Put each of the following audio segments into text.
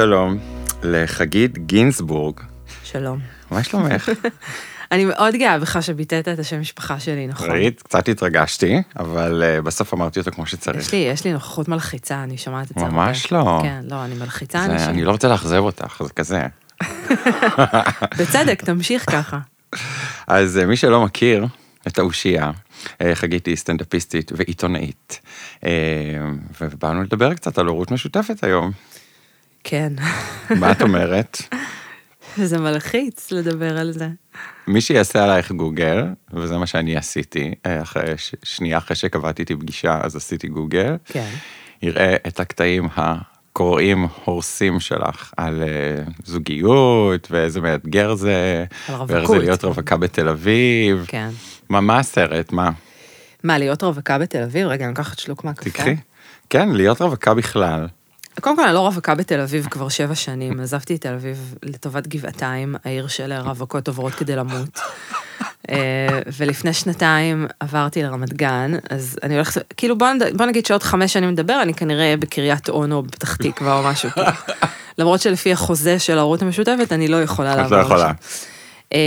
שלום לחגית גינסבורג. שלום. מה שלומך? אני מאוד גאה בך שביטאת את השם משפחה שלי, נכון? ראית, קצת התרגשתי, אבל בסוף אמרתי אותו כמו שצריך. יש לי נוכחות מלחיצה, אני שומעת את זה. ממש לא. כן, לא, אני מלחיצה. אני לא רוצה להחזב אותך, זה כזה. בצדק, תמשיך ככה. אז מי שלא מכיר את האושייה, חגית היא סטנדאפיסטית ועיתונאית, ובאנו לדבר קצת על הורות משותפת היום. כן. מה את אומרת? זה מלחיץ לדבר על זה. מי שיעשה עלייך גוגל, וזה מה שאני עשיתי, שנייה אחרי שקבעתי איתי פגישה, אז עשיתי גוגל, כן. יראה את הקטעים הקוראים הורסים שלך, על זוגיות, ואיזה מאתגר זה, ואיך זה להיות רווקה בתל אביב. כן. מה הסרט? מה, להיות רווקה בתל אביב? רגע, אני אקח שלוק מהקפה. תקחי. כן, להיות רווקה בכלל. קודם כל, אני לא רווקה בתל אביב כבר 7 שנים, עזבתי את תל אביב לטובת גבעתיים, העיר של הרווקות עוברות כדי למות, ולפני 2 עברתי לרמת גן, אז אני הולכת, כאילו בוא נגיד שעוד 5 שנים מדבר, אני כנראה בקריית אונו, בתח תקווה או משהו, למרות שלפי החוזה של ההורות המשותפת, אני לא יכולה לעבור. את לא יכולה.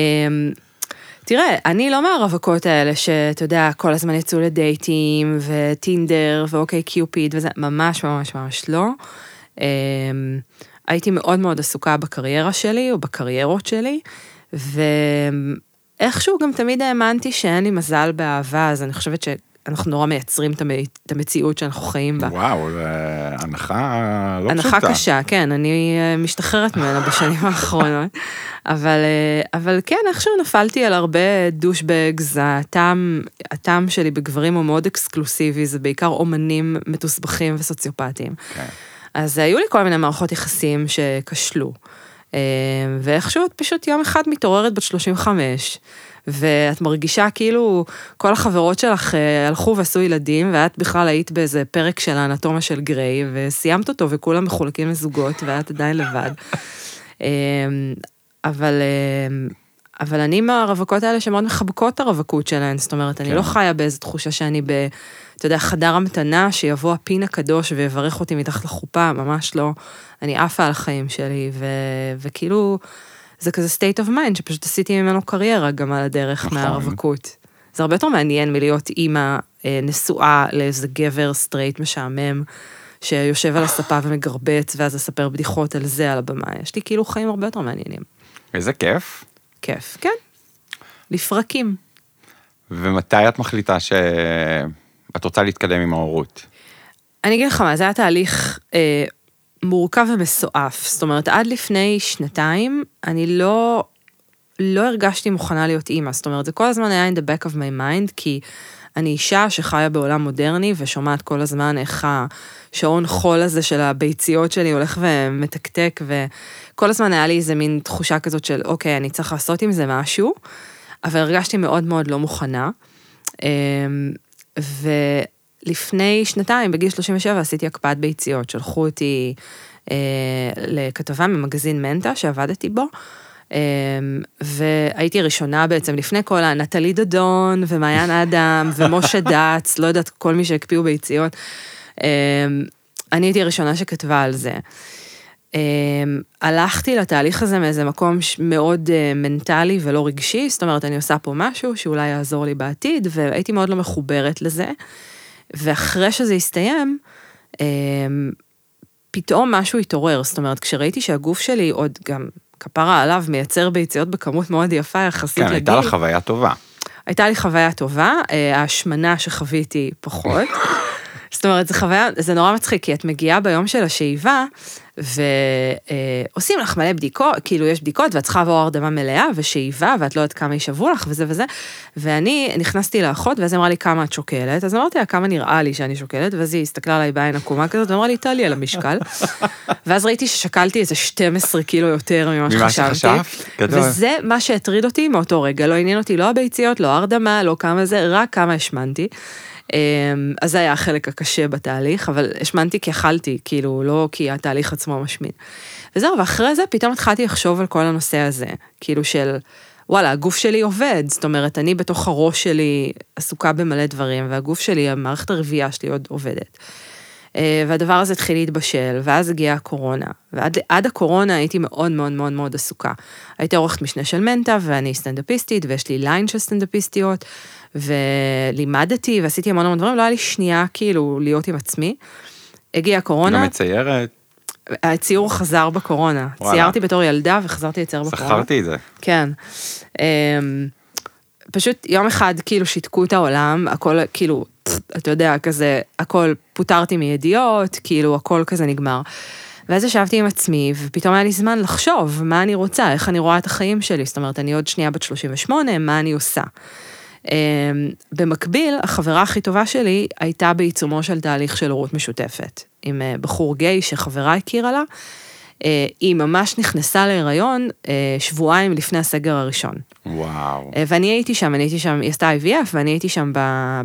תראה, אני לא מהרווקות האלה שאתה יודע, כל הזמן יצאו לדייטים וטינדר ואוקיי קיופיד וזה, ממש ממש ממש לא. הייתי מאוד מאוד עסוקה בקריירה שלי או בקריירות שלי, ואיכשהו גם תמיד האמנתי שאין לי מזל באהבה, אז אני חושבת שאנחנו נורא מייצרים את המציאות שאנחנו חיים בה. וואו, הנחה לא פשוטה. הנחה קשה, כן, אני משתחררת ממנה בשנים האחרונות. אבל כן, איכשהו נפלתי על הרבה דושבגז, הטעם שלי בגברים הוא מאוד אקסקלוסיבי, זה בעיקר אומנים מתוסבכים וסוציופטיים. כן. אז היו לי כל מיני מערכות יחסים שקשלו, ואיכשהו את פשוט יום אחד מתעוררת בת 35, ואת מרגישה כאילו כל החברות שלך הלכו ועשו ילדים, ואת בכלל היית באיזה פרק של האנטומיה של גריי, וסיימת אותו וכולם מחולקים לזוגות, ואת עדיין לבד. אבל אני מהרווקות האלה שמאוד מחבקות את הרווקות שלהן, זאת אומרת, אני לא חיה באיזו תחושה שאני אתה יודע, חדר המתנה שיבוא הפין הקדוש ויברך אותי מתחת לחופה, ממש לא, אני עפה על החיים שלי, וכאילו, זה כזה state of mind, שפשוט עשיתי ממנו קריירה גם על הדרך מהרווקות. זה הרבה יותר מעניין מלהיות אימא נשואה לאיזה גבר סטרייט משעמם, שיושב על הספה ומגרבץ, ואז אספר בדיחות על זה על הבמה. יש לי כאילו חיים הרבה יותר מעניינים. איזה כיף. כיף, כן. לפרקים. ומתי את מחליטה שאת רוצה להתקדם עם ההורות? אני אגיד לך מה, זה היה תהליך מורכב ומסועף. זאת אומרת, עד לפני 2 אני לא הרגשתי מוכנה להיות אימא. זאת אומרת, זה כל הזמן היה in the back of my mind, כי אני אישה שחיה בעולם מודרני, ושומעת כל הזמן איך השעון חול הזה של הביציות שלי הולך ומתקתק, וכל הזמן היה לי איזה מין תחושה כזאת של, אוקיי, אני צריך לעשות עם זה משהו, אבל הרגשתי מאוד מאוד לא מוכנה. ולפני 2, בגיל 37, עשיתי הקפאת ביציות, שלחו אותי לכתבה ממגזין מנטה שעבדתי בו, והייתי ראשונה בעצם לפני כל נטלי דדון ומעיין אדם ומשה דץ, לא יודעת כל מי שהקפיאו ביציאות, אני הייתי ראשונה שכתבה על זה. הלכתי לתהליך הזה מאיזה מקום מאוד מנטלי ולא רגשי, זאת אומרת אני עושה פה משהו שאולי יעזור לי בעתיד, והייתי מאוד לא מחוברת לזה, ואחרי שזה הסתיים, פתאום משהו התעורר, זאת אומרת כשראיתי שהגוף שלי עוד גם כפרה עליו, מייצר ביציות בכמות מאוד יפה, יחסית לגיל. הייתה לך חוויה טובה. הייתה לי חוויה טובה, ההשמנה שחוויתי פחות. זאת אומרת, זה נורא מצחיק, כי את מגיעה ביום של השאיבה, ועושים לך מלא בדיקות, כאילו יש בדיקות, ואת צריכה לעבור הרדמה מלאה, ושאיבה, ואת לא יודעת כמה ישבו לך, וזה וזה, ואני נכנסתי לאחות, ואז אמרה לי כמה את שוקלת, אז אמרתי לה כמה נראה לי שאני שוקלת, ואז היא הסתכלה עליי בעין עקומה כזאת, ואמרה לי, תעלי על המשקל, ואז ראיתי ששקלתי איזה 12 קילו יותר ממה שחשבתי, וזה מה שהטריד אותי מאותו רגע, לא עניין אותי, לא הביציות, לא הרדמה, לא כמה זה, רק כמה השמנתי. אז זה היה החלק הקשה בתהליך, אבל השמנתי כי אכלתי, כאילו, לא כי התהליך עצמו משמין. וזהו, ואחרי זה פתאום התחלתי לחשוב על כל הנושא הזה, כאילו של, וואלה, הגוף שלי עובד, זאת אומרת, אני בתוך הראש שלי עסוקה במלא דברים, והגוף שלי, המערכת הרבייה שלי עוד עובדת. והדבר הזה התחיל להתבשל, ואז הגיעה הקורונה, ועד הקורונה הייתי מאוד מאוד מאוד מאוד עסוקה. הייתי עורכת משנה של מנטה, ואני סטנדאפיסטית, ויש לי ליין של סטנדאפיסטיות, ולימדתי, ועשיתי המון המון דברים, לא היה לי שנייה כאילו להיות עם עצמי. הגיעה הקורונה. היא לא מציירת? הציור חזר בקורונה. וואלה. ציירתי בתור ילדה, וחזרתי לצייר בקורונה. שכרתי את זה. כן. פשוט יום אחד כאילו שיתקו את העולם, הכל כאילו, אתה יודע, כזה, הכל פוטרתי מידיעות, כאילו הכל כזה נגמר. ואז ישבתי עם עצמי, ופתאום היה לי זמן לחשוב מה אני רוצה, איך אני רואה את החיים שלי, זאת אומרת, אני עוד שנייה בת 38, מה אני עושה. במקביל, החברה הכי טובה שלי הייתה בעיצומו של תהליך של הורות משותפת, עם בחור גיי שחברה הכירה לה, היא ממש נכנסה להיריון שבועיים לפני הסגר הראשון. וואו. ואני הייתי שם, היא עשתה IVF, ואני הייתי שם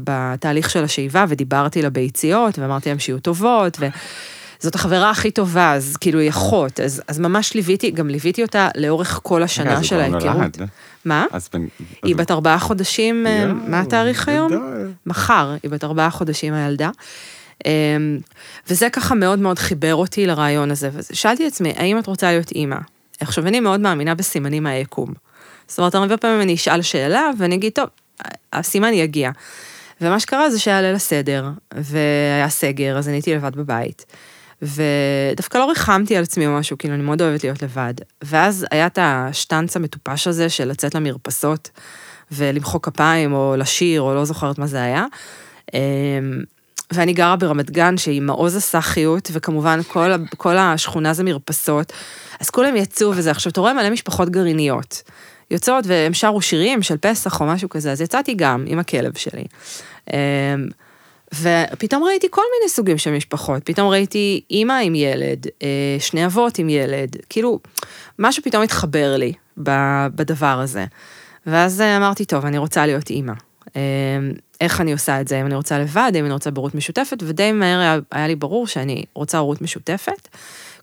בתהליך של השאיבה, ודיברתי לה ביציאות, ואמרתי להם שיהיו טובות, וזאת החברה הכי טובה, אז כאילו היא אחות, אז ממש ליוויתי, גם ליוויתי אותה לאורך כל השנה של ההיכרות. מה? היא בת 4 חודשים, מה התאריך היום? מחר, היא בת 4 חודשים הילדה. וזה ככה מאוד מאוד חיבר אותי לרעיון הזה, ושאלתי עצמי, האם את רוצה להיות אימא? עכשיו, אני מאוד מאמינה בסימנים היקום. זאת אומרת, הרבה פעמים אני אשאל שאלה, ואני אגיד, טוב, הסימן יגיע. ומה שקרה זה שהיה ליל הסדר, והיה סגר, אז אני הייתי לבד בבית. ודווקא לא ריחמתי על עצמי או משהו, כאילו אני מאוד אוהבת להיות לבד. ואז היה את השטנץ המטופש הזה, של לצאת למרפסות, ולמחוא כפיים, או לשיר, או לא זוכרת מה זה היה. ואני גרה ברמת גן, שהיא מעוז הסחיות, וכמובן כל השכונה זה מרפסות, אז כולם יצאו וזה. עכשיו, אתה רואה מלא משפחות גרעיניות, יוצאות והם שרו שירים של פסח או משהו כזה, אז יצאתי גם עם הכלב שלי. ופתאום ראיתי כל מיני סוגים של משפחות, פתאום ראיתי אימא עם ילד, 2 אבות עם ילד, כאילו, משהו פתאום התחבר לי בדבר הזה. ואז אמרתי, טוב, אני רוצה להיות אימא. איך אני עושה את זה, אם אני רוצה לבד, אם אני רוצה הורות משותפת, ודי מהר היה לי ברור שאני רוצה הורות משותפת,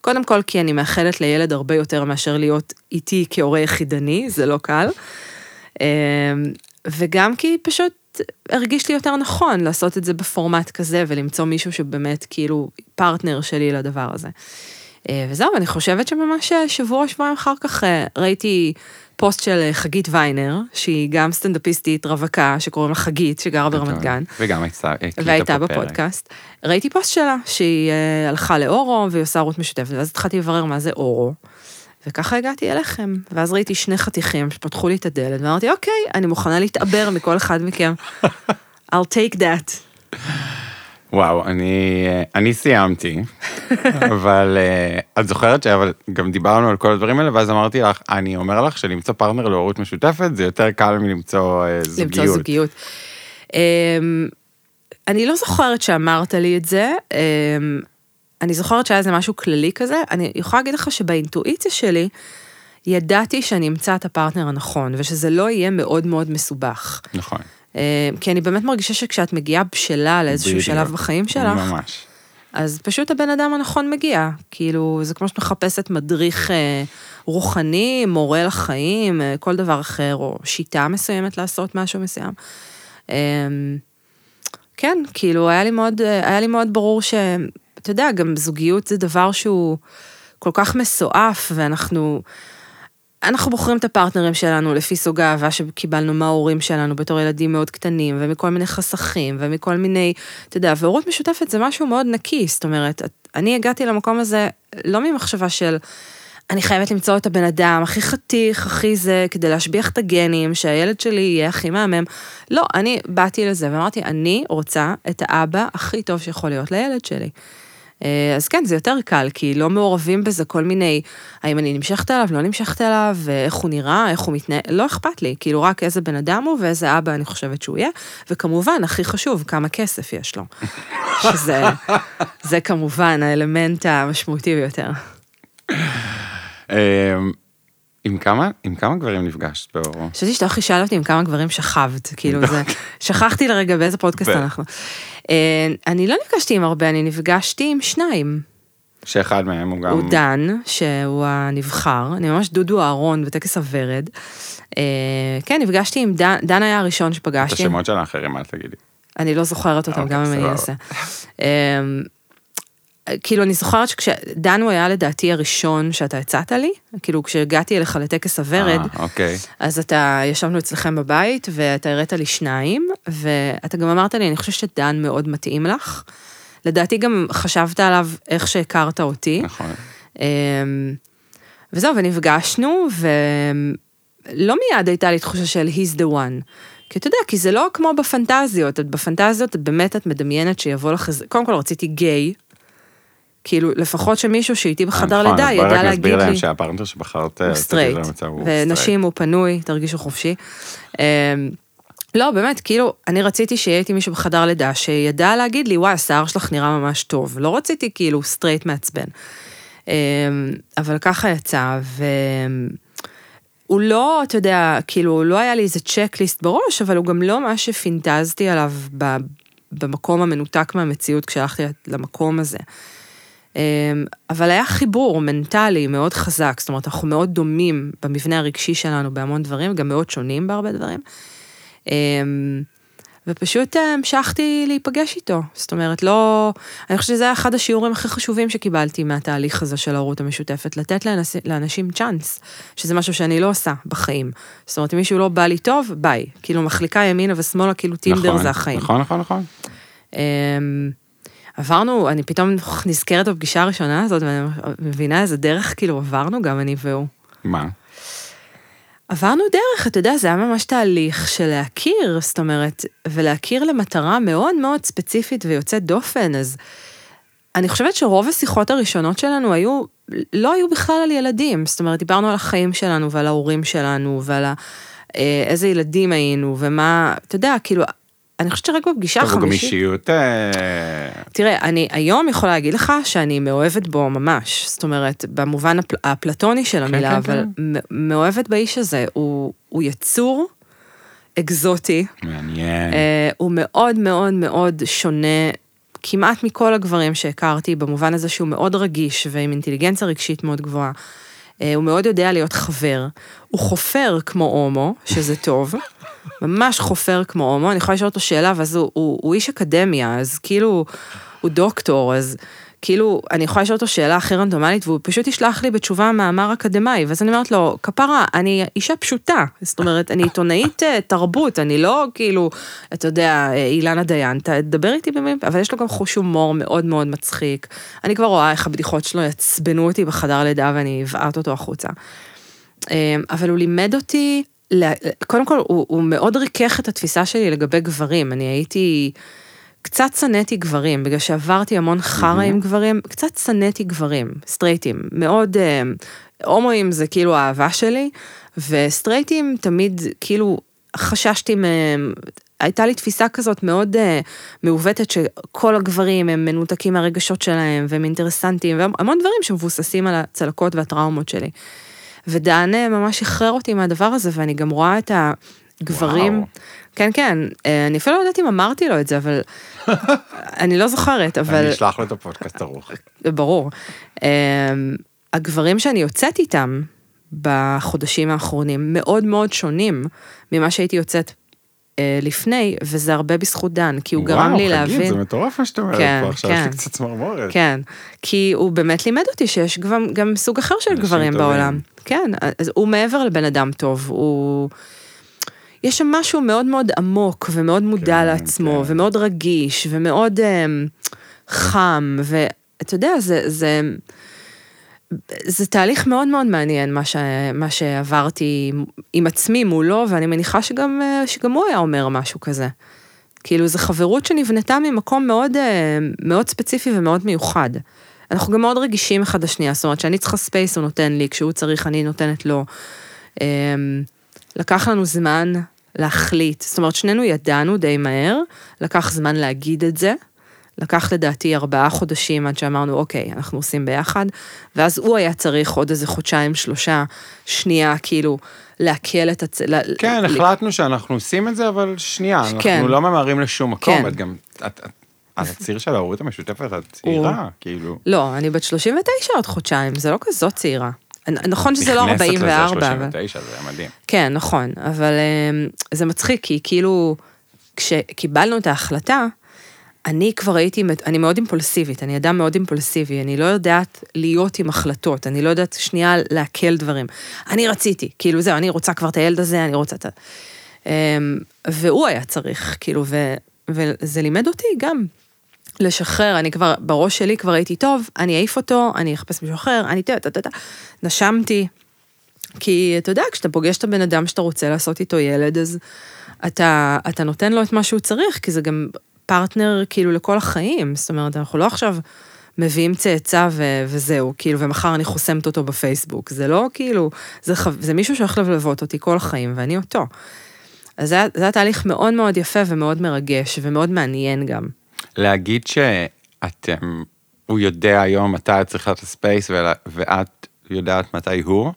קודם כל כי אני מאחלת לילד הרבה יותר מאשר להיות איתי כהורה יחידני, זה לא קל, וגם כי פשוט הרגיש לי יותר נכון לעשות את זה בפורמט כזה, ולמצוא מישהו שבאמת כאילו פרטנר שלי לדבר הזה. וזהו, אני חושבת שממש שבוע-שבועיים אחר כך ראיתי פוסט של חגית ויינר, שהיא גם סטנדאפיסטית רווקה, שקוראים לה חגית, שגרה ברמת גן. וגם הייתה בפודקאסט. ראיתי פוסט שלה, שהיא הלכה לאורו, והיא עושה הורות משותפת, ואז התחלתי לברר מה זה אורו, וככה הגעתי אליכם, ואז ראיתי 2 חתיכים, שפתחו לי את הדלת, ואמרתי, אוקיי, אני מוכנה להתעבר מכל אחד מכם. I'll take that. וואו, אני סיימתי, אבל את זוכרת שגם דיברנו על כל הדברים האלה, ואז אמרתי לך, אני אומר לך שלמצוא פרטנר להורות משותפת, זה יותר קל מלמצוא זוגיות. למצוא זוגיות. אני לא זוכרת שאמרת לי את זה, אני זוכרת שהיה זה משהו כללי כזה, אני יכולה להגיד לך שבאינטואיציה שלי, ידעתי שאני אמצא את הפרטנר הנכון, ושזה לא יהיה מאוד מאוד מסובך. נכון. כי אני באמת מרגישה שכשאת מגיעה בשלה לאיזשהו שלב בחיים שלך, ממש. אז פשוט הבן אדם הנכון מגיע, כאילו זה כמו שמחפשת מדריך רוחני, מורה לחיים, כל דבר אחר, או שיטה מסוימת לעשות משהו מסוים. כן, כאילו היה לי מאוד ברור שאתה יודע, גם זוגיות זה דבר שהוא כל כך מסועף, ואנחנו בוחרים את הפרטנרים שלנו לפי סוג האהבה שקיבלנו מההורים שלנו בתור ילדים מאוד קטנים, ומכל מיני חסכים, ומכל מיני, אתה יודע, והורות משותפת זה משהו מאוד נקי, זאת אומרת, אני הגעתי למקום הזה לא ממחשבה של, אני חייבת למצוא את הבן אדם, הכי חתיך, הכי זה, כדי להשביח את הגנים, שהילד שלי יהיה הכי מהמם, לא, אני באתי לזה, ואמרתי, אני רוצה את האבא הכי טוב שיכול להיות לילד שלי. אז כן, זה יותר קל, כי לא מעורבים בזה כל מיני, האם אני נמשכת אליו, לא נמשכת אליו, איך הוא נראה, איך הוא מתנהל, לא אכפת לי, כאילו רק איזה בן אדם הוא, ואיזה אבא אני חושבת שהוא יהיה, וכמובן, הכי חשוב, כמה כסף יש לו. שזה כמובן האלמנט המשמעותי ביותר. עם כמה גברים נפגשת באורו? חשבתי שאתה הכי שאל אותי עם כמה גברים שכבת, כאילו זה, שכחתי לרגע באיזה פודקאסט אנחנו. אני לא נפגשתי עם הרבה, אני נפגשתי עם 2. שאחד מהם הוא גם... הוא דן, שהוא הנבחר, אני ממש דודו אהרון בטקס הוורד. כן, נפגשתי עם דן, דן היה הראשון שפגשתי. את השמות של האחרים, אל תגידי. אני לא זוכרת אותם, גם אם אני אעשה. כאילו אני זוכרת שכשדן הוא היה לדעתי הראשון שאתה הצעת לי, כאילו כשהגעתי אליך לטקס הוורד, אז אתה ישבנו אצלכם בבית, ואתה הראת לי שניים, ואתה גם אמרת לי, אני חושבת שדן מאוד מתאים לך, לדעתי גם חשבת עליו איך שהכרת אותי. נכון. וזהו, ונפגשנו, ולא מיד הייתה לי תחושה של he's the one. כי אתה יודע, כי זה לא כמו בפנטזיות, את בפנטזיות, את באמת את מדמיינת שיבוא לך, קודם כל רציתי גיי, כאילו, לפחות שמישהו שאיתי בחדר לידה, ידע להגיד לי... רק נסביר להם שהפרנטר שבחרת... הוא סטרייט, ונשים הוא פנוי, תרגישו חופשי. לא, באמת, כאילו, אני רציתי שהייתי מישהו בחדר לידה, שידע להגיד לי, וואי, השיער שלך נראה ממש טוב. לא רציתי, כאילו, סטרייט מעצבן. אבל ככה יצא, הוא לא, אתה יודע, כאילו, לא היה לי איזה צ'קליסט בראש, אבל הוא גם לא מה שפינטזתי עליו במקום המנותק מהמציאות, כשהלכתי למקום הזה. אבל היה חיבור מנטלי מאוד חזק, זאת אומרת, אנחנו מאוד דומים במבנה הרגשי שלנו, בהמון דברים, גם מאוד שונים בהרבה דברים. ופשוט המשכתי להיפגש איתו. זאת אומרת, לא... אני חושבת שזה היה אחד השיעורים הכי חשובים שקיבלתי מהתהליך הזה של ההורות המשותפת, לתת לאנשים צ'אנס, שזה משהו שאני לא עושה בחיים. זאת אומרת, אם מישהו לא בא לי טוב, ביי. כאילו, מחליקה ימינה ושמאלה, כאילו טינדר זה החיים. נכון, נכון, נכון. עברנו, אני פתאום נזכרת בפגישה הראשונה הזאת, ואני מבינה איזה דרך, כאילו, עברנו גם אני והוא. מה? עברנו דרך, אתה יודע, זה היה ממש תהליך של להכיר, זאת אומרת, ולהכיר למטרה מאוד מאוד ספציפית ויוצאת דופן, אז אני חושבת שרוב השיחות הראשונות שלנו היו, לא היו בכלל על ילדים, זאת אומרת, דיברנו על החיים שלנו ועל ההורים שלנו, ועל איזה ילדים היינו, ומה, אתה יודע, כאילו, אני חושבת שרק בפגישה החמישית... טוב, גם אישיות... תראה, אני היום יכולה להגיד לך שאני מאוהבת בו ממש, זאת אומרת, במובן הפלטוני של המילה, אבל מאוהבת באיש הזה, הוא יצור אקזוטי. מעניין. הוא מאוד מאוד מאוד שונה, כמעט מכל הגברים שהכרתי, במובן הזה שהוא מאוד רגיש, ועם אינטליגנציה רגשית מאוד גבוהה. הוא מאוד יודע להיות חבר. הוא חופר כמו הומו, שזה טוב. ממש חופר כמו הומו. אני יכולה לשאול אותו שאלה, ואז הוא איש אקדמיה, אז כאילו, הוא דוקטור, אז כאילו, אני יכולה לשאול אותו שאלה הכי רנדומלית, והוא פשוט ישלח לי בתשובה מאמר אקדמאי, ואז אני אומרת לו, כפרה, אני אישה פשוטה. זאת אומרת, אני עיתונאית תרבות, אני לא כאילו, אתה יודע, אילנה דיין, תדבר איתי במילים, אבל יש לו גם חוש הומור מאוד מאוד מצחיק. אני כבר רואה איך הבדיחות שלו יצבנו אותי בחדר לידה, ואני הבאת אותו החוצה. אבל הוא לימד אותי, קודם כל, הוא מאוד ריכך את התפיסה שלי לגבי גברים. אני הייתי... קצת סנתי גברים, בגלל שעברתי המון חרה עם גברים, קצת סנתי גברים, סטרייטים, מאוד, הומואים זה כאילו האהבה שלי, וסטרייטים תמיד כאילו חששתי מהם, הייתה לי תפיסה כזאת מאוד מעוותת, שכל הגברים הם מנותקים מהרגשות שלהם, והם אינטרסנטיים, והמון דברים שמבוססים על הצלקות והטראומות שלי. ודן ממש שחרר אותי מהדבר הזה, ואני גם רואה את ה... גברים, כן, כן, אני אפילו לא יודעת אם אמרתי לו את זה, אבל אני לא זוכרת, אבל... אני אשלח לו את הפודקאסט ארוך. ברור. הגברים שאני יוצאת איתם בחודשים האחרונים, מאוד מאוד שונים ממה שהייתי יוצאת לפני, וזה הרבה בזכות דן, כי הוא גרם לי להבין... וואו, חגית, זה מטורף מה שאתה אומרת פה, עכשיו יש לי קצת צמרמורת. כן, כי הוא באמת לימד אותי שיש גם סוג אחר של גברים בעולם. כן, אז הוא מעבר לבן אדם טוב, הוא... יש שם משהו מאוד מאוד עמוק, ומאוד מודע כן, לעצמו, כן. ומאוד רגיש, ומאוד חם, ואתה יודע, זה תהליך מאוד מאוד מעניין, מה שעברתי עם עצמי מולו, ואני מניחה שגם הוא היה אומר משהו כזה. כאילו, זו חברות שנבנתה ממקום מאוד, מאוד ספציפי ומאוד מיוחד. אנחנו גם מאוד רגישים אחד לשנייה, זאת אומרת, שאני צריכה ספייס הוא נותן לי, כשהוא צריך אני נותנת לו... לקח לנו זמן להחליט, זאת אומרת, שנינו ידענו די מהר, לקח זמן להגיד את זה, לקח לדעתי 4 חודשים עד שאמרנו, אוקיי, אנחנו עושים ביחד, ואז הוא היה צריך עוד איזה 1-2 חודשים, כאילו, להקל את כן, החלטנו שאנחנו עושים את זה, אבל שנייה, אנחנו לא ממהרים לשום מקום, את גם... על הציר של ההורות המשותפת, את צעירה, כאילו... לא, אני בת 39 עוד חודשיים, זה לא כזאת צעירה. נכון שזה לא 44. נכנסת לזה 39, אבל... זה היה מדהים. כן, נכון, אבל זה מצחיק, כי כאילו, כשקיבלנו את ההחלטה, אני כבר הייתי, אני מאוד אימפולסיבית, אני אדם מאוד אימפולסיבי, אני לא יודעת להיות עם החלטות, אני לא יודעת שנייה להקל דברים. אני רציתי, כאילו זהו, אני רוצה כבר את הילד הזה, אני רוצה את... והוא היה צריך, כאילו, וזה לימד אותי גם לשחרר, אני כבר, בראש שלי כבר הייתי טוב, אני אעיף אותו, אני אחפש משהו אחר, אני נשמתי, כי אתה יודע, כשאתה פוגש את הבן אדם שאתה רוצה לעשות איתו ילד, אז אתה נותן לו את מה שהוא צריך, כי זה גם... פרטנר, כאילו, לכל החיים. זאת אומרת, אנחנו לא עכשיו מביאים צאצא וזהו, כאילו, ומחר אני חוסמת אותו בפייסבוק. זה לא, כאילו, זה מישהו שהולך ללוות אותי כל החיים, ואני אותו. אז זה היה תהליך מאוד מאוד יפה ומאוד מרגש, ומאוד מעניין גם. להגיד שאתם, הוא יודע היום מתי את צריכה את הספייס, ואת יודעת מתי הוא,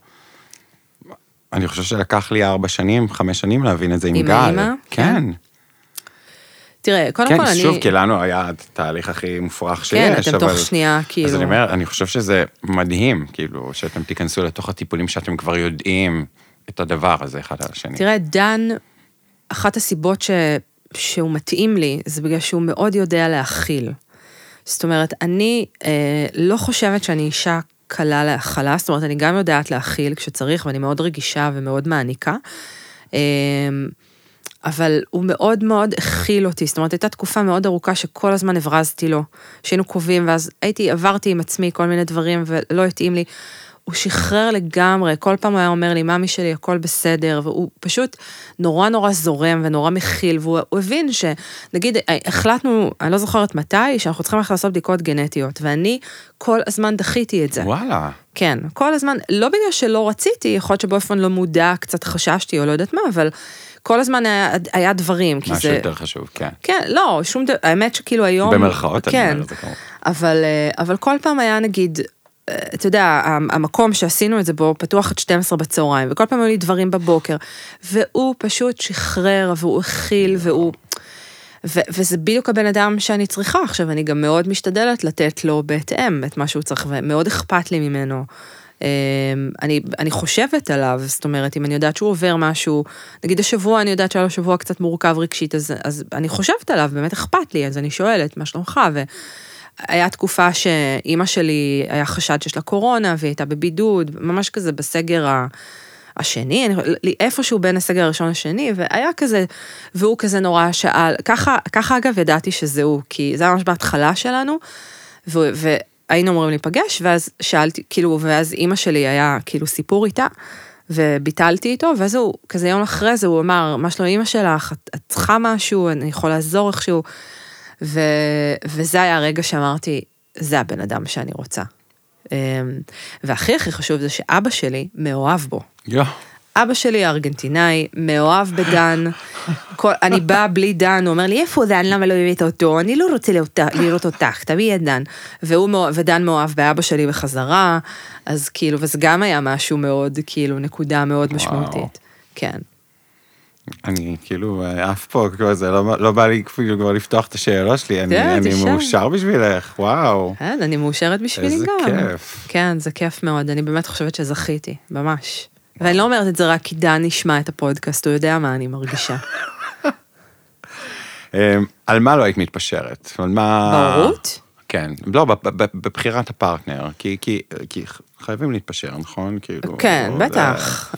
אני חושב שלקח לי 4 שנים, 5 שנים להבין את זה עם גל. עם האמא? כן. תראה, קודם כל אני... כן, שוב, כי לנו היה התהליך הכי מופרך שיש. כן, אתם תוך שנייה, כאילו... אז אני אומר, אני חושב שזה מדהים, כאילו, שאתם תיכנסו לתוך הטיפולים שאתם כבר יודעים את הדבר הזה אחד על השני. תראה, דן, אחת הסיבות שהוא מתאים לי, זה בגלל שהוא מאוד יודע להכיל. זאת אומרת, אני לא חושבת שאני אישה קלה להכלה, זאת אומרת, אני גם יודעת להכיל כשצריך, ואני מאוד רגישה ומאוד מעניקה. אבל הוא מאוד מאוד הכיל אותי, זאת אומרת, הייתה תקופה מאוד ארוכה שכל הזמן הברזתי לו, שהיינו קובעים, ואז עברתי עם עצמי כל מיני דברים, ולא התאים לי, הוא שחרר לגמרי, כל פעם הוא היה אומר לי, מאמי שלי, הכל בסדר, והוא פשוט נורא נורא זורם, ונורא מכיל, והוא הבין שנגיד, החלטנו, אני לא זוכרת מתי, שאנחנו צריכים לעשות בדיקות גנטיות, ואני כל הזמן דחיתי את זה. וואלה. כן, כל הזמן, לא בגלל שלא רציתי, יכול להיות שבאופן לא מודע, קצת חששתי, או לא יודעת מה, אבל כל הזמן היה דברים, כי זה... מה שיותר חשוב, כן. כן, לא, שום דבר, האמת שכאילו היום... במרכאות, אני אומר את זה כבר. אבל כל פעם היה, נגיד, אתה יודע, המקום שעשינו את זה בו, פתוח עד 12 בצהריים, וכל פעם היו לי דברים בבוקר, והוא פשוט שחרר, והוא הכיל, והוא... וזה בדיוק הבן אדם שאני צריכה עכשיו, אני גם מאוד משתדלת לתת לו בהתאם את מה שהוא צריך, ומאוד אכפת לי ממנו. אני חושבת עליו, זאת אומרת, אם אני יודעת שהוא עובר משהו, נגיד השבוע, אני יודעת שהיה לו שבוע קצת מורכב רגשית, אז אני חושבת עליו, באמת אכפת לי, אז אני שואלת, מה שלומך? והיה תקופה שאימא שלי היה חשד שיש לה קורונה, והיא הייתה בבידוד, ממש כזה בסגר השני, איפשהו בין הסגר הראשון לשני, והיה כזה, והוא כזה נורא שאל, ככה אגב ידעתי שזה הוא, כי זה היה ממש בהתחלה שלנו, היינו אומרים להיפגש, ואז שאלתי, כאילו, ואז אימא שלי היה, כאילו, סיפור איתה, וביטלתי איתו, ואז הוא, כזה יום אחרי זה, הוא אמר, מה שלא אימא שלך, את צריכה משהו, אני יכול לעזור איכשהו, וזה היה הרגע שאמרתי, זה הבן אדם שאני רוצה. והכי הכי חשוב זה שאבא שלי מאוהב בו. אבא שלי הארגנטינאי, מאוהב בדן, אני באה בלי דן, הוא אומר לי, איפה דן, למה לא הבאת אותו? אני לא רוצה לראות אותך, תביא את דן. ודן מאוהב באבא שלי בחזרה, אז כאילו, וזה גם היה משהו מאוד, כאילו, נקודה מאוד משמעותית. כן. אני כאילו, אף פה, זה לא בא לי כאילו כבר לפתוח את השאלה שלי, אני מאושר בשבילך, וואו. כן, אני מאושרת בשבילי גם. איזה כיף. כן, זה כיף מאוד, אני באמת חושבת שזכיתי, ממש. ואני לא אומרת את זה רק כי דן ישמע את הפודקאסט, הוא יודע מה אני מרגישה. על מה לא היית מתפשרת? על מה... בהורות? כן, לא, בבחירת הפרטנר, כי חייבים להתפשר, נכון? כן, בטח.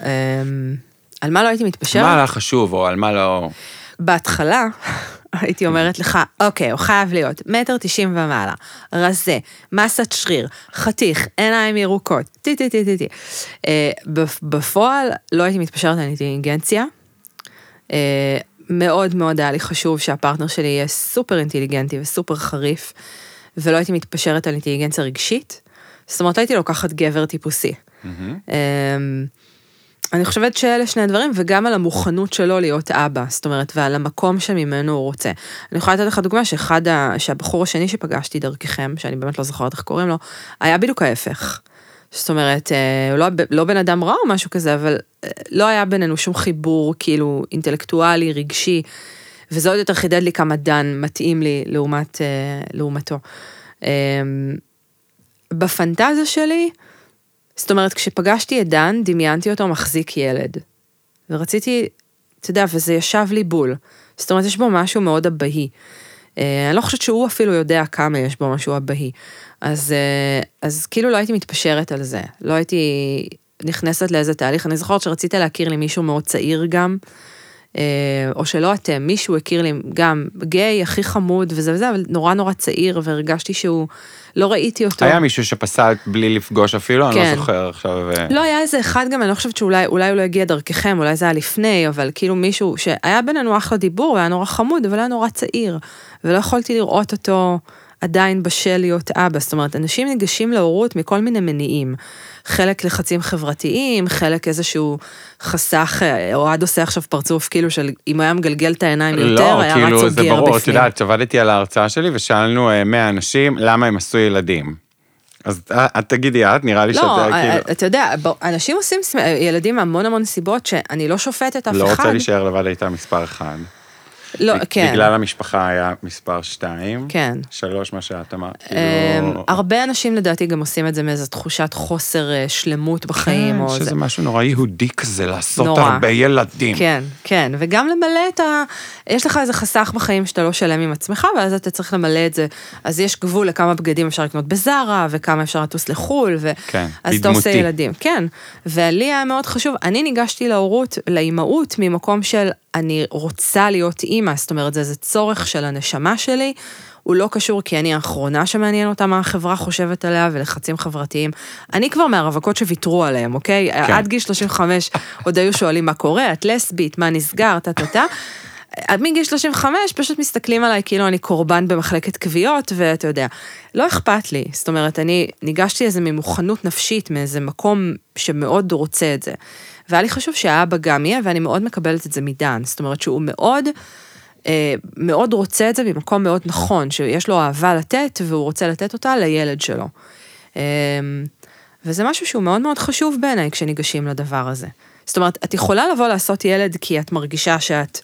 על מה לא הייתי מתפשרת? מה לא חשוב, או על מה לא... בהתחלה הייתי אומרת לך, אוקיי, הוא חייב להיות 1.90 ומעלה, רזה, מסת שריר, חתיך, עיניים ירוקות, טי. בפועל לא הייתי מתפשרת על אינטליגנציה, מאוד מאוד היה לי חשוב שהפרטנר שלי יהיה סופר אינטליגנטי וסופר חריף, ולא הייתי מתפשרת על אינטליגנציה רגשית, זאת אומרת, הייתי לוקחת גבר טיפוסי. אני חושבת שאלה שני הדברים, וגם על המוכנות שלו להיות אבא, זאת אומרת, ועל המקום שממנו הוא רוצה. אני יכולה לתת לך דוגמה שהבחור השני שפגשתי דרככם, שאני באמת לא זוכרת איך קוראים לו, היה בדיוק ההפך. זאת אומרת, הוא לא בן אדם רע או משהו כזה, אבל לא היה בינינו שום חיבור, כאילו, אינטלקטואלי, רגשי, וזה עוד יותר חידד לי כמה דן מתאים לי לעומתו. בפנטזיה שלי, זאת אומרת, כשפגשתי את דן, דמיינתי אותו מחזיק ילד. ורציתי, אתה יודע, וזה ישב לי בול. זאת אומרת, יש בו משהו מאוד הבאי. אני לא חושבת שהוא אפילו יודע כמה יש בו משהו הבאי. אז כאילו לא הייתי מתפשרת על זה. לא הייתי נכנסת לאיזה תהליך. אני זוכרת שרציתי להכיר לי מישהו מאוד צעיר גם, או שלא אתם, מישהו הכיר לי גם גיי, הכי חמוד וזה וזה, אבל נורא נורא צעיר, והרגשתי שהוא, לא ראיתי אותו. היה מישהו שפסל בלי לפגוש אפילו, כן. אני לא זוכר עכשיו. לא, היה איזה אחד גם, אני לא חושבת שאולי הוא לא הגיע דרככם, אולי זה היה לפני, אבל כאילו מישהו שהיה בינינו אחלה דיבור, והיה נורא חמוד, אבל היה נורא צעיר, ולא יכולתי לראות אותו עדיין בשל להיות אבא, זאת אומרת, אנשים ניגשים להורות מכל מיני מניעים, חלק לחצים חברתיים, חלק איזשהו חסך, או עד עושה עכשיו פרצוף, כאילו של אם היה מגלגל את העיניים יותר, לא, היה כאילו, רצו גר בפנים. לא, כאילו זה ברור, את יודעת, עבדתי על ההרצאה שלי, ושאלנו 100 אנשים, למה הם עשו ילדים? אז את תגידי, את נראה לי שזה כאילו... לא, אתה יודע, אנשים עושים ילדים המון המון סיבות, שאני לא שופטת אף אחד. לא רוצה להישאר לבד הייתה מספר אחד. לא, כן. בגלל המשפחה היה מספר 2, כן. 3 מה שאת אמרת. הרבה אנשים לדעתי גם עושים את זה מאיזו תחושת חוסר שלמות בחיים. כן, שזה משהו נורא יהודי כזה, לעשות הרבה ילדים. כן, כן, וגם למלא את ה... יש לך איזה חסך בחיים שאתה לא שלם עם עצמך, ואז אתה צריך למלא את זה. אז יש גבול לכמה בגדים אפשר לקנות בזרה, וכמה אפשר לטוס לחול, אז אתה עושה ילדים. כן, ולי היה מאוד חשוב, אני ניגשתי להורות, לאימהות, ממקום של אני רוצה להיות אימא, זאת אומרת, זה צורך של הנשמה שלי, הוא לא קשור כי אני האחרונה שמעניין אותה מה החברה חושבת עליה, ולחצים חברתיים. אני כבר מהרווקות שוויתרו עליהם, אוקיי? כן. עד גיל 35 עוד היו שואלים מה קורה, את לסבית, מה נסגר, תתתה. עד מגיל 35 פשוט מסתכלים עליי כאילו אני קורבן במחלקת קביעות, ואתה יודע, לא אכפת לי. זאת אומרת, אני ניגשתי איזה ממוכנות נפשית, מאיזה מקום שמאוד רוצה את זה. והיה לי חשוב שהאבא גם יהיה, ואני מאוד מקבלת את זה מדן. זאת אומרת שהוא מאוד רוצה את זה במקום מאוד נכון, שיש לו אהבה לתת, והוא רוצה לתת אותה לילד שלו. וזה משהו שהוא מאוד מאוד חשוב בעיניי, כשניגשים לדבר הזה. זאת אומרת, את יכולה לבוא לעשות ילד, כי את מרגישה שאת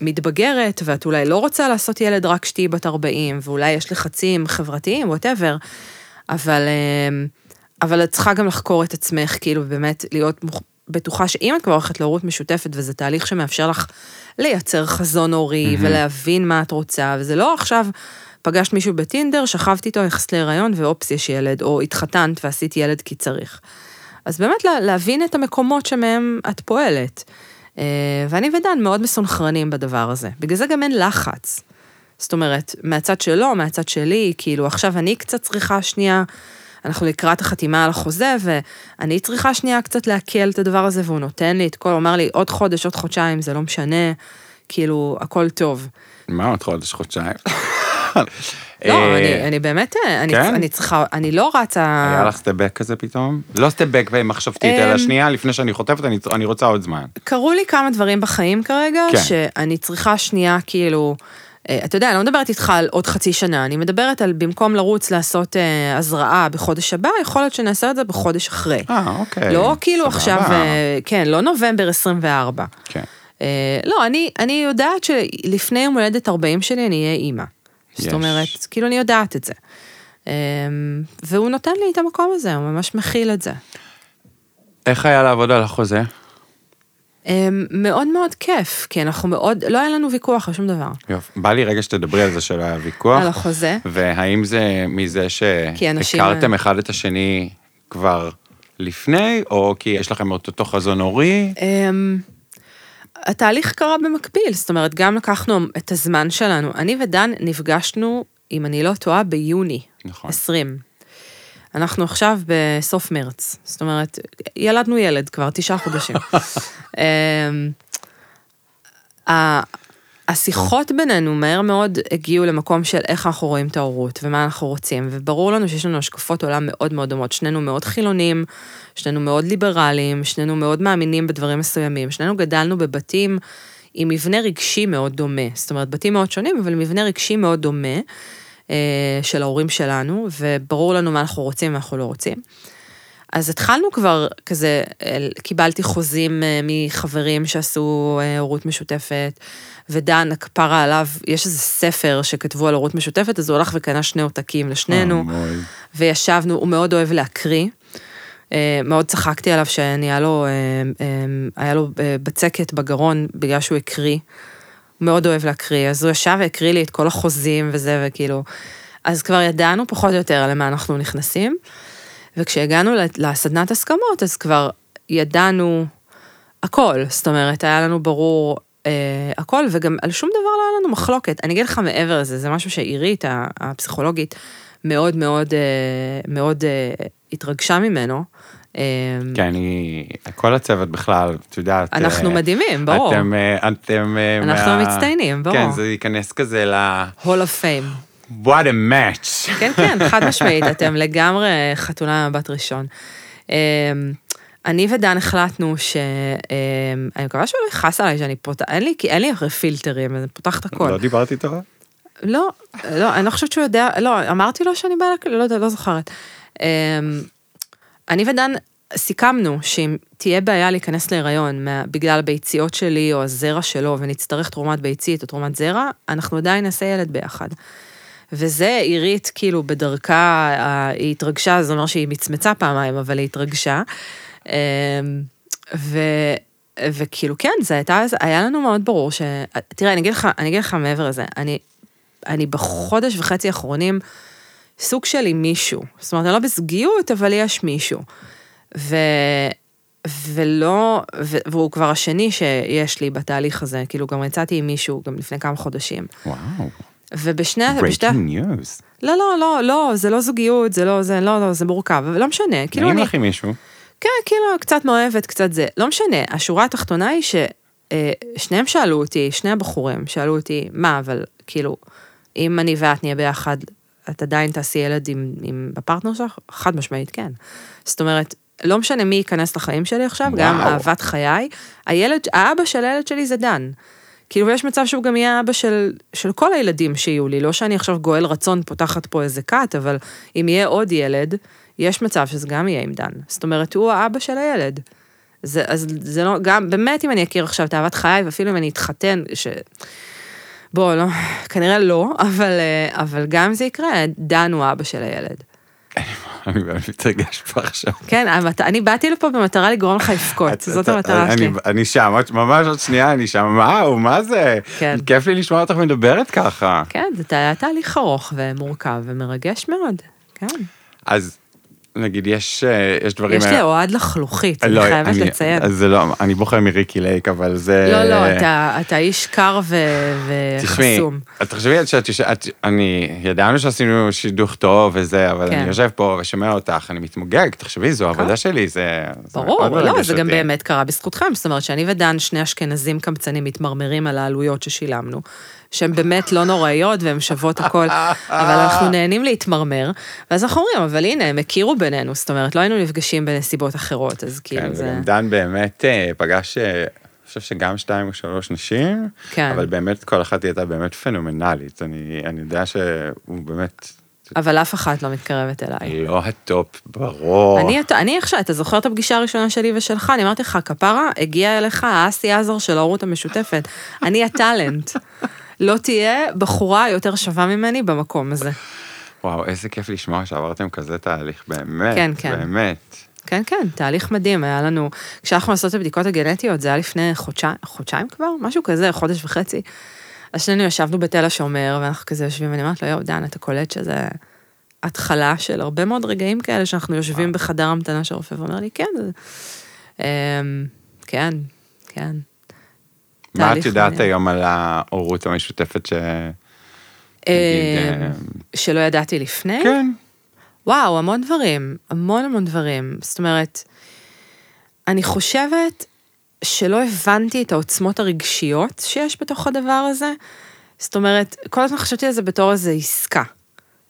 מתבגרת, ואת אולי לא רוצה לעשות ילד רק שתהי בת 40, ואולי יש לחצים חברתיים, whatever, אבל את צריכה גם לחקור את עצמך, כאילו באמת להיות בטוחה שאם את כבר הולכת להורות משותפת, וזה תהליך שמאפשר לך לייצר חזון הורי, ולהבין מה את רוצה, וזה לא עכשיו פגשת מישהו בטינדר, שכבתי איתו יחס להיריון, ואופס יש ילד, או התחתנת ועשית ילד כי צריך. אז באמת להבין את המקומות שמהם את פועלת. ואני ודן מאוד מסונכרנים בדבר הזה. בגלל זה גם אין לחץ. זאת אומרת, מהצד שלו, מהצד שלי, כאילו עכשיו אני קצת צריכה שנייה, אנחנו לקראת החתימה על החוזה, ואני צריכה שנייה קצת להקל את הדבר הזה, והוא נותן לי את כל, אומר לי, עוד חודש, עוד חודשיים, זה לא משנה, כאילו, הכל טוב. מה עוד חודש, חודשיים? לא, אני באמת, אני צריכה, אני לא רצה... היה לך סטבק כזה פתאום? לא סטבק במחשבתית, אלא שנייה, לפני שאני חוטפת, אני רוצה עוד זמן. קראו לי כמה דברים בחיים כרגע, שאני צריכה שנייה, כאילו... אתה יודע, אני לא מדברת איתך על עוד חצי שנה, אני מדברת על במקום לרוץ לעשות הזרעה בחודש הבא, יכול להיות שנעשה את זה בחודש אחרי. אוקיי. לא כאילו עכשיו, כן, לא נובמבר 24. כן. לא, אני יודעת שלפני יום הולדת 40 שלי אני אהיה אימא. זאת אומרת, כאילו אני יודעת את זה. והוא נותן לי את המקום הזה, הוא ממש מכיל את זה. איך היה לעבוד על החוזה? מאוד מאוד כיף, כי אנחנו מאוד, לא היה לנו ויכוח, שום דבר. יופ, בא לי רגע שתדברי על זה שלא היה ויכוח. על החוזה. והאם זה מזה שהכרתם אחד את השני כבר לפני, או כי יש לכם אותו חזון הורי? התהליך קרה במקביל, זאת אומרת, גם לקחנו את הזמן שלנו. אני ודן נפגשנו, אם אני לא טועה, ביוני 20. אנחנו עכשיו בסוף מרץ, זאת אומרת, ילדנו ילד כבר 9 חודשים. השיחות בינינו מהר מאוד הגיעו למקום של איך אנחנו רואים את ההורות, ומה אנחנו רוצים, וברור לנו שיש לנו השקפות עולם מאוד מאוד דומות, שנינו מאוד חילונים, שנינו מאוד ליברליים, שנינו מאוד מאמינים בדברים מסוימים, שנינו גדלנו בבתים עם מבנה רגשי מאוד דומה, זאת אומרת, בתים מאוד שונים, אבל מבנה רגשי מאוד דומה, של ההורים שלנו, וברור לנו מה אנחנו רוצים ואנחנו לא רוצים. אז התחלנו כבר כזה, קיבלתי חוזים מחברים שעשו הורות משותפת, ודן, הכפרה עליו, יש איזה ספר שכתבו על הורות משותפת, אז הוא הלך וקנה 2 עותקים לשנינו, וישבנו, הוא מאוד אוהב להקריא, מאוד צחקתי עליו שהיה לו בצקת בגרון, בגלל שהוא הקריא, מאוד אוהב להקריא, אז הוא ישב והקריא לי את כל החוזים וזה, וכאילו, אז כבר ידענו פחות או יותר על מה אנחנו נכנסים, וכשהגענו לסדנת הסכמות, אז כבר ידענו הכל, זאת אומרת, היה לנו ברור הכל, וגם על שום דבר לא היה לנו מחלוקת, אני אגיד לך מעבר לזה, זה משהו שעירית, הפסיכולוגית, מאוד מאוד, מאוד התרגשה ממנו, כי אני, כל הצוות בכלל, את יודעת, אנחנו מדהימים, ברור. אתם אנחנו מצטיינים, ברור. כן, זה ייכנס כזה ל... Hall of Fame. What a match. כן, כן, חד משמעית, אתם לגמרי חתונה מבט ראשון. אני ודן החלטנו ש... אני מקווה שהוא לא יחס עליי שאני פותחת, אין לי פילטרים, אני פותחת הכל. לא דיברתי איתך? לא, אני לא חושבת שהוא יודע, לא, אמרתי לו שאני באה, לא זוכרת. אני ודן סיכמנו שאם תהיה בעיה להיכנס להיריון בגלל ביציות שלי או הזרע שלו ונצטרך תרומת ביצית או תרומת זרע, אנחנו עדיין נעשה ילד ביחד. וזה עירית כאילו בדרכה, היא התרגשה, זאת אומרת שהיא מצמצה פעמיים, אבל היא התרגשה. וכאילו כן, זה הייתה, היה לנו מאוד ברור ש... תראה, אני אגיד לך מעבר לזה, אני בחודש וחצי האחרונים... סוג שלי מישהו, זאת אומרת, אני לא בסגיות, אבל יש מישהו, והוא כבר השני שיש לי בתהליך הזה, כאילו גם יצאתי עם מישהו, גם לפני כמה חודשים. וואו, breaking news. לא, לא, לא, לא, זה לא זוגיות, זה לא, זה לא, זה מורכב, אבל לא משנה. נעים לך עם מישהו? כן, כאילו, קצת מאוהבת, קצת זה, לא משנה. השורה התחתונה היא ששניהם שאלו אותי, שני הבחורים שאלו אותי, מה, אבל כאילו, אם אני ואת נהיה ביחד, את עדיין תעשי ילד עם הפרטנר שלך? חד משמעית, כן. זאת אומרת, לא משנה מי ייכנס לחיים שלי עכשיו, גם אהבת חיי. האבא של הילד שלי זה דן. כאילו, ויש מצב שהוא גם יהיה האבא של כל הילדים שיהיו לי. לא שאני עכשיו גואל רצון פותחת פה איזה קאט, אבל אם יהיה עוד ילד, יש מצב שזה גם יהיה עם דן. זאת אומרת, הוא האבא של הילד. אז זה לא, גם, באמת אם אני אכיר עכשיו את אהבת חיי, ואפילו אם אני אתחתן, בוא, לא, כנראה לא, אבל גם זה יקרה, דן הוא אבא של הילד. אני מתרגש פה עכשיו. כן, אני באתי לפה במטרה לגרום לך לפקוט, זאת המטרה שלי. אני שם, ממש עוד שנייה, אני שם, מה זה? כיף לי לשמוע אותך מדברת ככה. כן, זה היה תהליך ארוך ומורכב ומרגש מאוד, כן. אז... נגיד, יש דברים... יש לי אוהד לחלוכית, אני חייבת לציין. זה לא, אני בוחר מריקי לייק, אבל זה... לא, לא, אתה איש קר וחסום. תחשבי, ידענו שעשינו שידוך טוב וזה, אבל אני יושב פה ושומע אותך, אני מתמוגג, תחשבי, זו העבודה שלי, זה... ברור, לא, זה גם באמת קרה בזכותכם, זאת אומרת, שאני ודן, שני אשכנזים קמצנים מתמרמרים על העלויות ששילמנו, שהן באמת לא נוראיות, והן שוות הכל, אבל אנחנו נהנים להתמרמר, ואז אנחנו אומרים, אבל הנה, הם הכירו בינינו, זאת אומרת, לא היינו נפגשים בנסיבות אחרות, אז כאילו זה... כן, דן באמת פגש, אני חושב שגם 2 או 3 נשים, אבל באמת כל אחת הייתה באמת פנומנלית, אני יודע שהוא באמת... אבל אף אחת לא מתקרבת אליי. לא הטופ, ברור. אני עכשיו, אתה זוכר את הפגישה הראשונה שלי ושלך, אני אמרתי לך, כפרה, הגיע אליך האסי עזר של ההורות המשותפת, אני הטלנט. לא תהיה בחורה יותר שווה ממני במקום הזה. וואו, איזה כיף לשמוע שעברתם כזה תהליך, באמת, כן, כן. באמת. כן, כן, תהליך מדהים, היה לנו, כשאנחנו עושות את הבדיקות הגנטיות, זה היה לפני חודשיים כבר, משהו כזה, 1.5 חודש, אז שנינו ישבנו בתל השומר, ואנחנו כזה יושבים, ואני אמרת לו, יאו, דן, אתה קולט שזה התחלה של הרבה מאוד רגעים כאלה, שאנחנו יושבים בחדר המתנה של רופא, ואומר לי, כן, זה... כן, כן. מה את יודעת היום על ההורות המשותפת שלא ידעתי לפני? כן. וואו, המון דברים, המון דברים. זאת אומרת, אני חושבת שלא הבנתי את העוצמות הרגשיות שיש בתוך הדבר הזה. זאת אומרת, כל הזמן חשבתי על זה בתור איזו עסקה.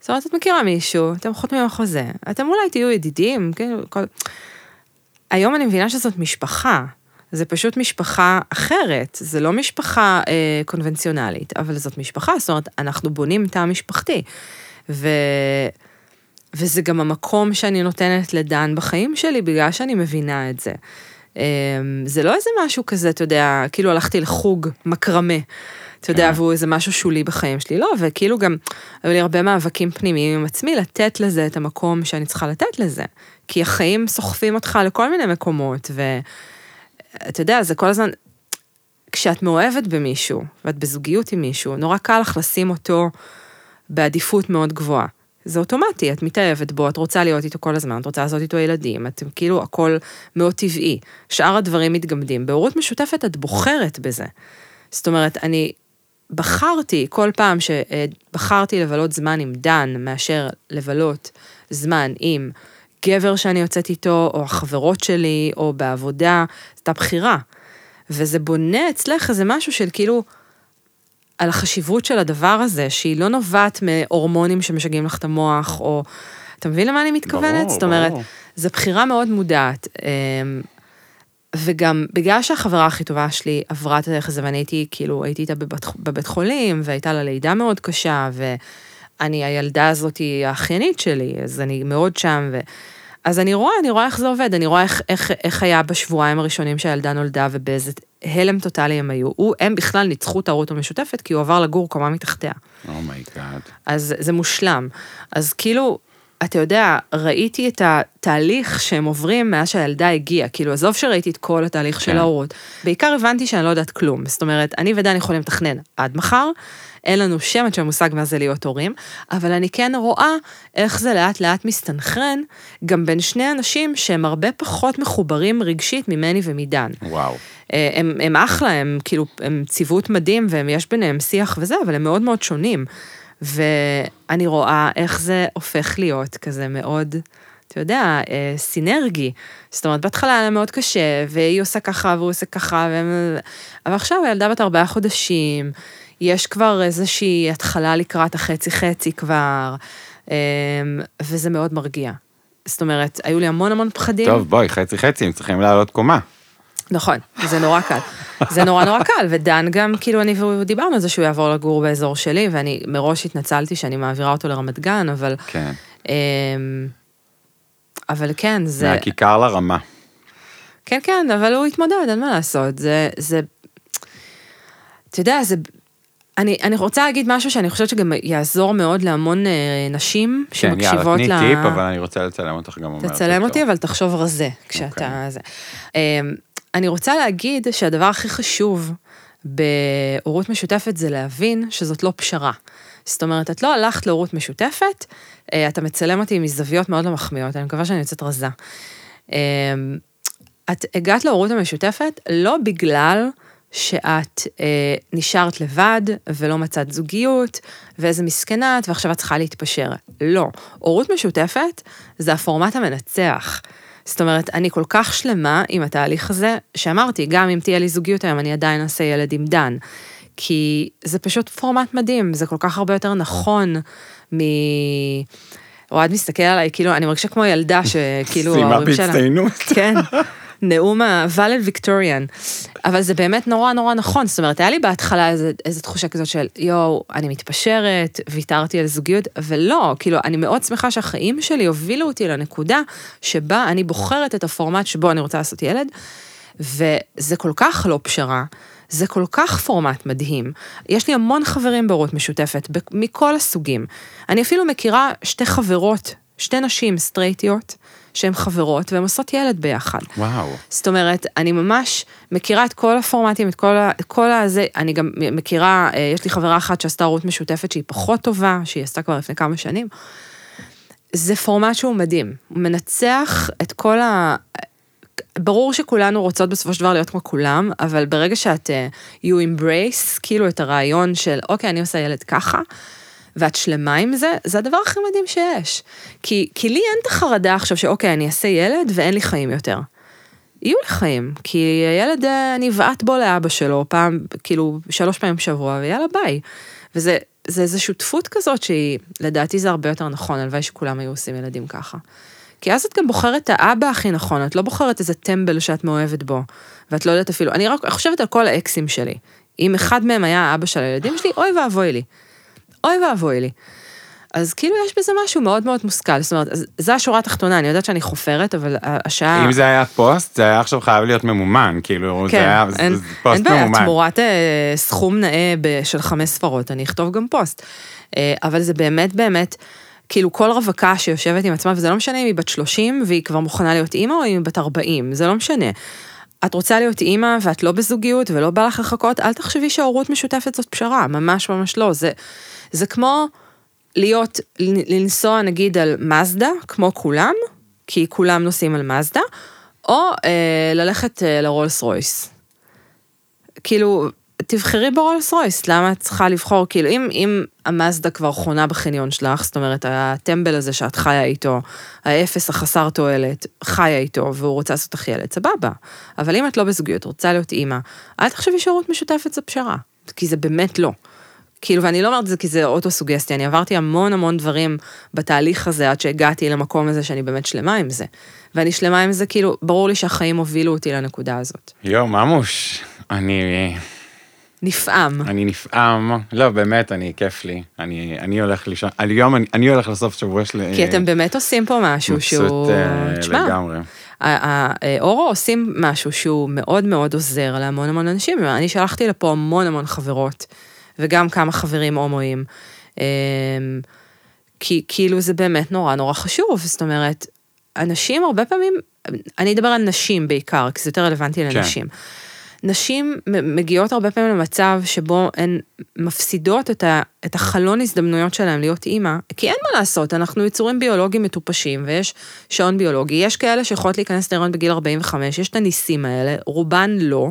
זאת אומרת, את מכירה מישהו, אתם חותמים על חוזה, אתם אולי תהיו ידידים, היום אני מבינה שזאת משפחה. זה פשוט משפחה אחרת, זה לא משפחה קונבנציונלית, אבל זאת משפחה, זאת אומרת, אנחנו בונים תא משפחתי, וזה גם המקום שאני נותנת לדן בחיים שלי, בגלל שאני מבינה את זה. זה לא איזה משהו כזה, אתה יודע, כאילו הלכתי לחוג מקרמה, אתה יודע, והוא איזה משהו שולי בחיים שלי, לא, וכאילו גם, היו לי הרבה מאבקים פנימיים עם עצמי, לתת לזה את המקום שאני צריכה לתת לזה, כי החיים סוחפים אותך לכל מיני מקומות, אתה יודע, זה כל הזמן, כשאת מאוהבת במישהו, ואת בזוגיות עם מישהו, נורא קל לך לשים אותו בעדיפות מאוד גבוהה. זה אוטומטי, את מתאהבת בו, את רוצה להיות איתו כל הזמן, את רוצה לעשות איתו ילדים, אתם כאילו הכל מאוד טבעי. שאר הדברים מתגמדים. בהורות משותפת את בוחרת בזה. זאת אומרת, אני בחרתי, כל פעם שבחרתי לבלות זמן עם דן, מאשר לבלות זמן עם גבר שאני יוצאת איתו, או החברות שלי, או בעבודה, זאת הבחירה. וזה בונה אצלך, זה משהו של כאילו, על החשיבות של הדבר הזה, שהיא לא נובעת מהורמונים שמשגעים לך את המוח, או, אתה מבין למה אני מתכוונת? ברור, זאת אומרת, זו בחירה מאוד מודעת. וגם בגלל שהחברה הכי טובה שלי עברה את הדרך הזה, ואני הייתי, כאילו, הייתי איתה בבית חולים, והייתה לה לידה מאוד קשה, ואני, הילדה הזאת היא האחיינית שלי, אז אני מאוד שם, אז אני רואה איך זה עובד, אני רואה איך היה בשבועיים הראשונים שהילדה נולדה, ובאיזה הלם טוטלי הם היו. הם בכלל ניצחו את ההורות המשותפת, כי הוא עבר לגור קומה מתחתיה. אומייגאד. אז זה מושלם. אז כאילו, אתה יודע, ראיתי את התהליך שהם עוברים מאז שהילדה הגיעה, כאילו, עזוב שראיתי את כל התהליך של ההורות. בעיקר הבנתי שאני לא יודעת כלום. זאת אומרת, אני ודן יכולים לתכנן עד מחר, אין לנו שמת של מושג מה זה להיות הורים, אבל אני כן רואה איך זה לאט לאט מסתנכרן, גם בין שני אנשים שהם הרבה פחות מחוברים רגשית ממני ומדן. וואו. הם אחלה, הם כאילו, הם ציוות מדהים, ויש ביניהם שיח וזה, אבל הם מאוד מאוד שונים. ואני רואה איך זה הופך להיות כזה מאוד, אתה יודע, סינרגי. זאת אומרת, בהתחלה היה מאוד קשה, והיא עושה ככה והוא עושה ככה, אבל עכשיו הילדה בת 4 חודשים, יש כבר איזושהי התחלה לקראת החצי-חצי כבר, וזה מאוד מרגיע. זאת אומרת, היו לי המון פחדים. טוב, בואי, חצי-חצי, הם צריכים לעלות קומה. נכון, זה נורא קל. זה נורא קל, ודן גם, כאילו, אני דיברנו על זה שהוא יעבור לגור באזור שלי, ואני מראש התנצלתי שאני מעבירה אותו לרמת גן, אבל... כן. אבל כן, זה... מהכיכר לרמה. כן, כן, אבל הוא התמודד, אין מה לעשות. זה... אתה יודע, זה... אני רוצה להגיד משהו שאני חושבת שגם יעזור מאוד להמון נשים שמקשיבות לה... כן, יאללה, תני טיפ, אבל אני רוצה לצלם אותך גם אומרת. תצלם אותי, אבל תחשוב רזה כשאתה... אני רוצה להגיד שהדבר הכי חשוב בהורות משותפת זה להבין שזאת לא פשרה. זאת אומרת, את לא הלכת להורות משותפת, אתה מצלם אותי מזוויות מאוד לא מחמיאות, אני מקווה שאני יוצאת רזה. את הגעת להורות המשותפת לא בגלל... שאת נשארת לבד ולא מצאת זוגיות ואיזה מסכנת ועכשיו את צריכה להתפשר. לא. הורות משותפת זה הפורמט המנצח. זאת אומרת, אני כל כך שלמה עם התהליך הזה שאמרתי, גם אם תהיה לי זוגיות היום אני עדיין אעשה ילד עם דן. כי זה פשוט פורמט מדהים, זה כל כך הרבה יותר נכון מ... רועד מסתכל עליי, כאילו, אני מרגישה כמו ילדה שכאילו... סיימה בהצטיינות. כן. נאום הוואלד ויקטוריאן, אבל זה באמת נורא נורא נכון, זאת אומרת, היה לי בהתחלה איזו תחושה כזאת של, יואו, אני מתפשרת, ויתרתי על זוגיות, ולא, כאילו, אני מאוד שמחה שהחיים שלי הובילו אותי לנקודה שבה אני בוחרת את הפורמט שבו אני רוצה לעשות ילד, וזה כל כך לא פשרה, זה כל כך פורמט מדהים. יש לי המון חברים בהורות משותפת, מכל הסוגים. אני אפילו מכירה שתי נשים סטרייטיות, שהן חברות, והן עושות ילד ביחד. וואו. זאת אומרת, אני ממש מכירה את כל הפורמטים, את כל הזה, אני גם מכירה, יש לי חברה אחת שעשתה הורות משותפת, שהיא פחות טובה, שהיא עשתה כבר לפני כמה שנים. זה פורמט שהוא מדהים. הוא מנצח את כל ה... ברור שכולנו רוצות בסופו של דבר להיות כמו כולם, אבל ברגע שאת, you embrace, כאילו את הרעיון של, אוקיי, אני עושה ילד ככה, ואת שלמה עם זה, זה הדבר הכי מדהים שיש. כי לי אין את החרדה עכשיו שאוקיי, אני אעשה ילד ואין לי חיים יותר. יהיו לי חיים, כי הילד נבעט בו לאבא שלו, פעם, כאילו, 3 פעמים בשבוע, ויאללה ביי. וזה איזו שותפות כזאת שהיא, לדעתי זה הרבה יותר נכון, הלוואי שכולם היו עושים ילדים ככה. כי אז את גם בוחרת את האבא הכי נכון, את לא בוחרת איזה טמבל שאת מאוהבת בו, ואת לא יודעת אפילו, אני רק חושבת על כל האקסים שלי. אם אחד מהם היה האבא של הילדים שלי, אוי ואבוי לי. אוי ואבוי לי. אז כאילו יש בזה משהו מאוד מאוד מושכל, זאת אומרת, זה השורה התחתונה, אני יודעת שאני חופרת, אבל השעה... אם זה היה פוסט, זה היה עכשיו חייב להיות ממומן, כאילו, זה היה פוסט ממומן. אין בעיה, תמורת סכום נאה של 5 ספרות, אני אכתוב גם פוסט. אבל זה באמת באמת, כאילו כל רווקה שיושבת עם עצמה, וזה לא משנה אם היא בת 30, והיא כבר מוכנה להיות אימא, או אם היא בת 40, זה לא משנה. את רוצה להיות אימא ואת לא בזוגיות ולא בא לך לחכות, אל תחשבי שההורות משותפת זאת פשרה, ממש ממש לא. זה כמו להיות, לנסוע נגיד על מזדה, כמו כולם, כי כולם נוסעים על מזדה, או ללכת לרולס רויס. כאילו, תבחרי ברולס רויס, למה את צריכה לבחור? כאילו, אם המזדה כבר חונה בחניון שלך, זאת אומרת, הטמבל הזה שאת חיה איתו, האפס החסר תועלת, חיה איתו, והוא רוצה לעשות לך ילד, סבבה. אבל אם את לא בזוגיות, רוצה להיות אימא, אל תחשבי שהורות משותפת זה פשרה, כי זה באמת לא. כאילו, ואני לא אומרת את זה כי זה אוטוסוגסטיה, אני עברתי המון המון דברים בתהליך הזה, עד שהגעתי למקום הזה שאני באמת שלמה עם זה. ואני שלמה עם זה, כאילו, ברור לי שהחיים הובילו אותי לנקודה הזאת. יום, ממוש, אני... נפעם. אני נפעם. לא, באמת, אני, כיף לי. אני הולך לישון. היום אני הולך לסוף שבוע שלי. כי אתם באמת עושים פה משהו שהוא... מבסוט לגמרי. אורו עושים משהו שהוא מאוד מאוד עוזר להמון המון אנשים. אני שלחתי לפה המון המון חברות, וגם כמה חברים הומואים. כי כאילו זה באמת נורא נורא חשוב. זאת אומרת, אנשים הרבה פעמים... אני אדבר על נשים בעיקר, כי זה יותר רלוונטי לנשים. נשים מגיעות הרבה פעמים למצב שבו הן מפסידות את החלון הזדמנויות שלהן להיות אימא, כי אין מה לעשות, אנחנו יצורים ביולוגיים מטופשים, ויש שעון ביולוגי, יש כאלה שיכולות להיכנס להיריון בגיל 45, יש את הניסים האלה, רובן לא,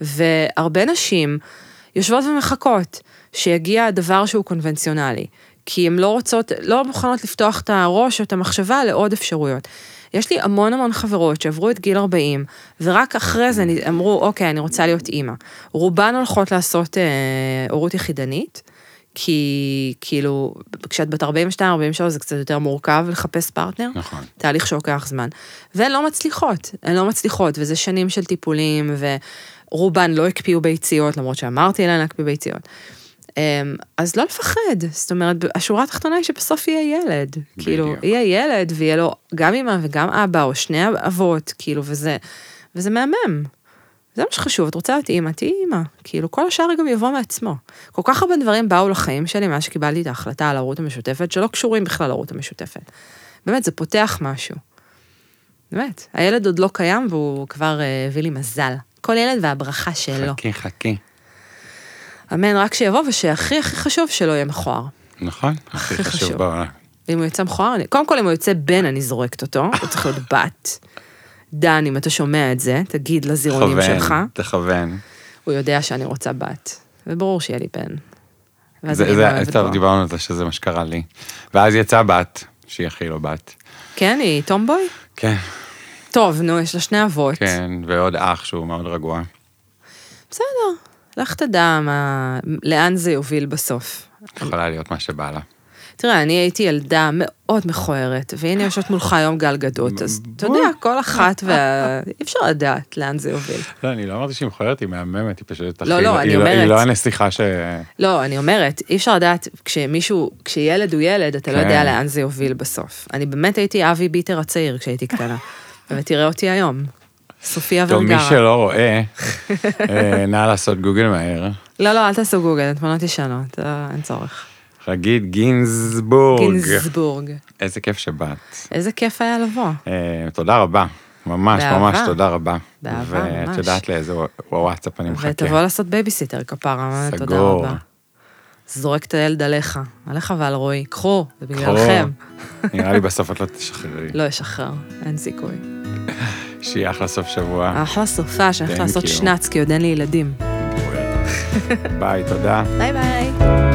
והרבה נשים יושבות ומחכות שיגיע הדבר שהוא קונבנציונלי, כי הן לא רוצות, לא מוכנות לפתוח את הראש או את המחשבה לעוד אפשרויות. יש לי המון המון חברות שעברו את גיל 40, ורק אחרי זה אמרו, אוקיי, אני רוצה להיות אימא. רובן הולכות לעשות הורות יחידנית, כי כאילו, כשאת בת 42-43 זה קצת יותר מורכב לחפש פרטנר, נכון. תהליך שוקח זמן. והן לא מצליחות, הן לא מצליחות, וזה שנים של טיפולים, ורובן לא הקפיאו ביציות, למרות שאמרתי להן להקפיא ביציות. אז לא לפחד, זאת אומרת, השורה התחתונה היא שבסוף יהיה ילד, כאילו, יהיה ילד ויהיה לו גם אמא וגם אבא, או שני אבות, כאילו, וזה מהמם. זה מה שחשוב, את רוצה להיות אימא, תהי אימא, כאילו, כל השאר גם יבוא מעצמו. כל כך הרבה דברים באו לחיים שלי, מאז שקיבלתי את ההחלטה על ההורות המשותפת, שלא קשורים בכלל להורות המשותפת. באמת, זה פותח משהו. באמת, הילד עוד לא קיים, והוא כבר הביא לי מזל. כל ילד והברכה שלו. חכי. אמן, רק שיבוא, ושהכי הכי חשוב שלא יהיה מכוער. נכון, הכי חשוב בעולם. אם הוא יוצא מכוער, קודם כל אם הוא יוצא בן, אני זורקת אותו, הוא צריך להיות בת. דן, אם אתה שומע את זה, תגיד לזירונים שלך. תכוון. הוא יודע שאני רוצה בת, וברור שיהיה לי בן. דיברנו על זה שזה מה שקרה לי. ואז יצאה בת, שהיא הכי לא בת. כן, היא טומבוי? כן. טוב, נו, יש לה שני אבות. כן, ועוד אח שהוא מאוד רגוע. בסדר. לך תדע לאן זה יוביל בסוף. יכולה להיות מה שבא לה. תראה, אני הייתי ילדה מאוד מכוערת, והנה יושבת מולך היום גל גדות, אז אתה יודע, כל אחת, אי אפשר לדעת לאן זה יוביל. לא, אני לא אמרתי שהיא מכוערת, היא מהממת, היא פשוט... לא, אני אומרת... היא לא הנסיכה ש... לא, אני אומרת, אי אפשר לדעת, כשילד הוא ילד, אתה לא יודע לאן זה יוביל בסוף. אני באמת הייתי אבי ביטר הצעיר כשהייתי קטנה, ותראה אותי היום. סופיה ולגרה. טוב, מי שלא רואה, נע לעשות גוגל מהר. לא, אל תעשו גוגל, תמונות ישנות, אין צורך. חגית גינסבורג. גינסבורג. איזה כיף שבאת. איזה כיף היה לבוא. תודה רבה. ממש, ממש תודה רבה. באהבה, ממש. ואת יודעת לאיזה וואטסאפ אני מחכה. ותבוא לעשות בייביסיטר כפרה, תודה רבה. זורק את הילד עליך, עליך ועל רועי. קחו, זה בגללכם. נראה לי בסוף את לא תשחררי. לא ישחרר, אין סיכוי. שיהיה אחלה סוף שבוע. אחלה סופה, שאני הולך לעשות שנץ, כי עוד אין לי ילדים. ביי, תודה. ביי ביי.